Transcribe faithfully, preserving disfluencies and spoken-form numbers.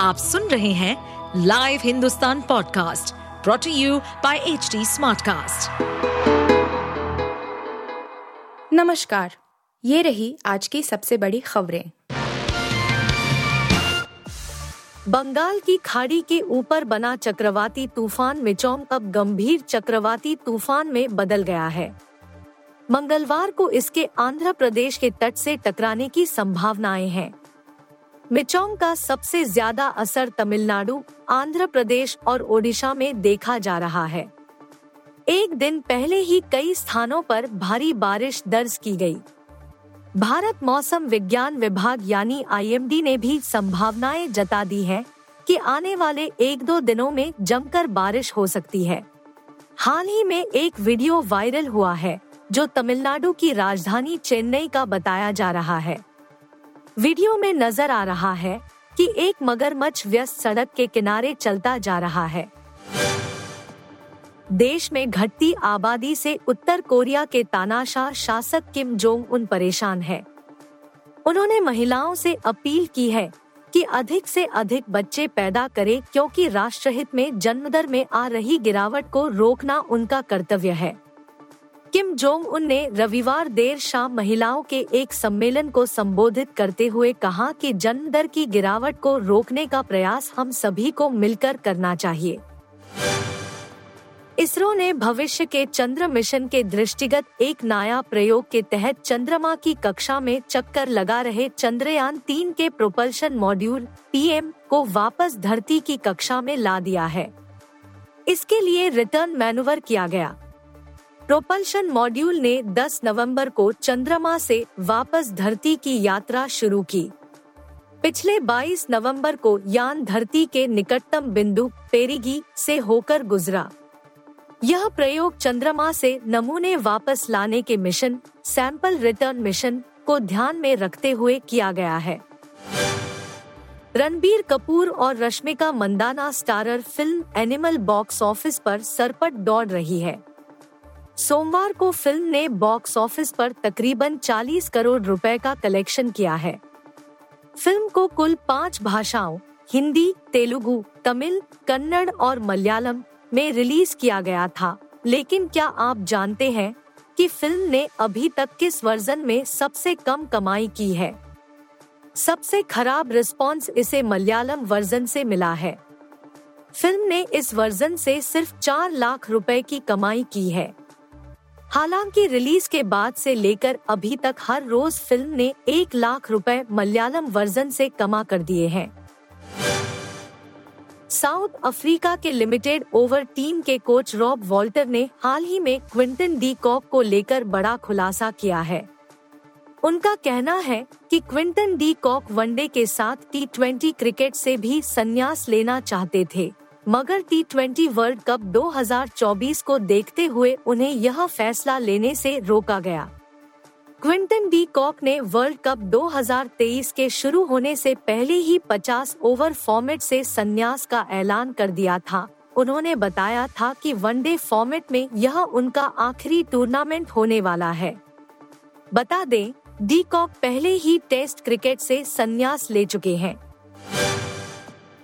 आप सुन रहे हैं live Hindustan podcast brought to you by HT Smartcast. नमस्कार, ये रही आज की सबसे बड़ी खबरें। बंगाल की खाड़ी के ऊपर बना चक्रवाती तूफान मिचोंग अब गंभीर चक्रवाती तूफान में बदल गया है। मंगलवार को इसके आंध्र प्रदेश के तट से टकराने की संभावनाएं हैं। मिचोंग का सबसे ज्यादा असर तमिलनाडु, आंध्र प्रदेश और ओडिशा में देखा जा रहा है। एक दिन पहले ही कई स्थानों पर भारी बारिश दर्ज की गई। भारत मौसम विज्ञान विभाग यानी आई एम डी ने भी संभावनाएं जता दी है कि आने वाले एक दो दिनों में जमकर बारिश हो सकती है। हाल ही में एक वीडियो वायरल हुआ है जो तमिलनाडु की राजधानी चेन्नई का बताया जा रहा है। वीडियो में नजर आ रहा है कि एक मगरमच्छ व्यस्त सड़क के किनारे चलता जा रहा है। देश में घटती आबादी से उत्तर कोरिया के तानाशाह शासक किम जोंग उन परेशान है। उन्होंने महिलाओं से अपील की है कि अधिक से अधिक बच्चे पैदा करें क्योंकि राष्ट्रहित में जन्मदर में आ रही गिरावट को रोकना उनका कर्तव्य है। किम जोंग उन ने रविवार देर शाम महिलाओं के एक सम्मेलन को संबोधित करते हुए कहा कि जन्म दर की गिरावट को रोकने का प्रयास हम सभी को मिलकर करना चाहिए। इसरो ने भविष्य के चंद्र मिशन के दृष्टिगत एक नया प्रयोग के तहत चंद्रमा की कक्षा में चक्कर लगा रहे चंद्रयान तीन के प्रोपल्शन मॉड्यूल पी एम को वापस धरती की कक्षा में ला दिया है। इसके लिए रिटर्न मैन्युवर किया गया। प्रोपल्शन मॉड्यूल ने दस नवंबर को चंद्रमा से वापस धरती की यात्रा शुरू की। पिछले बाईस नवंबर को यान धरती के निकटतम बिंदु पेरिगी से होकर गुजरा। यह प्रयोग चंद्रमा से नमूने वापस लाने के मिशन सैंपल रिटर्न मिशन को ध्यान में रखते हुए किया गया है। रणबीर कपूर और Rashmika Mandanna starrer film Animal box office पर सरपट दौड़ रही है। सोमवार को फिल्म ने बॉक्स ऑफिस पर तकरीबन चालीस करोड़ रुपए का कलेक्शन किया है। फिल्म को कुल पांच भाषाओं हिंदी, तेलुगु, तमिल, कन्नड़ और मलयालम में रिलीज किया गया था, लेकिन क्या आप जानते हैं कि फिल्म ने अभी तक किस वर्जन में सबसे कम कमाई की है? सबसे खराब रिस्पॉन्स इसे मलयालम वर्जन से मिला है। फिल्म ने इस वर्जन से सिर्फ चार लाख रुपए की कमाई की है। हालांकि रिलीज के बाद से लेकर अभी तक हर रोज फिल्म ने एक लाख रुपए मलयालम वर्जन से कमा कर दिए हैं। साउथ अफ्रीका के लिमिटेड ओवर टीम के कोच रॉब वॉल्टर ने हाल ही में क्विंटन डी कॉक को लेकर बड़ा खुलासा किया है। उनका कहना है कि क्विंटन डी कॉक वनडे के साथ टी ट्वेंटी क्रिकेट से भी संन्यास लेना चाहते थे, मगर टी ट्वेंटी वर्ल्ड कप दो हज़ार चौबीस को देखते हुए उन्हें यह फैसला लेने से रोका गया। क्विंटन डी कॉक ने वर्ल्ड कप दो हज़ार तेईस के शुरू होने से पहले ही पचास ओवर फॉर्मेट से संन्यास का ऐलान कर दिया था। उन्होंने बताया था कि वनडे फॉर्मेट में यह उनका आखिरी टूर्नामेंट होने वाला है। बता दें, डी कॉक पहले ही टेस्ट क्रिकेट से संन्यास ले चुके हैं।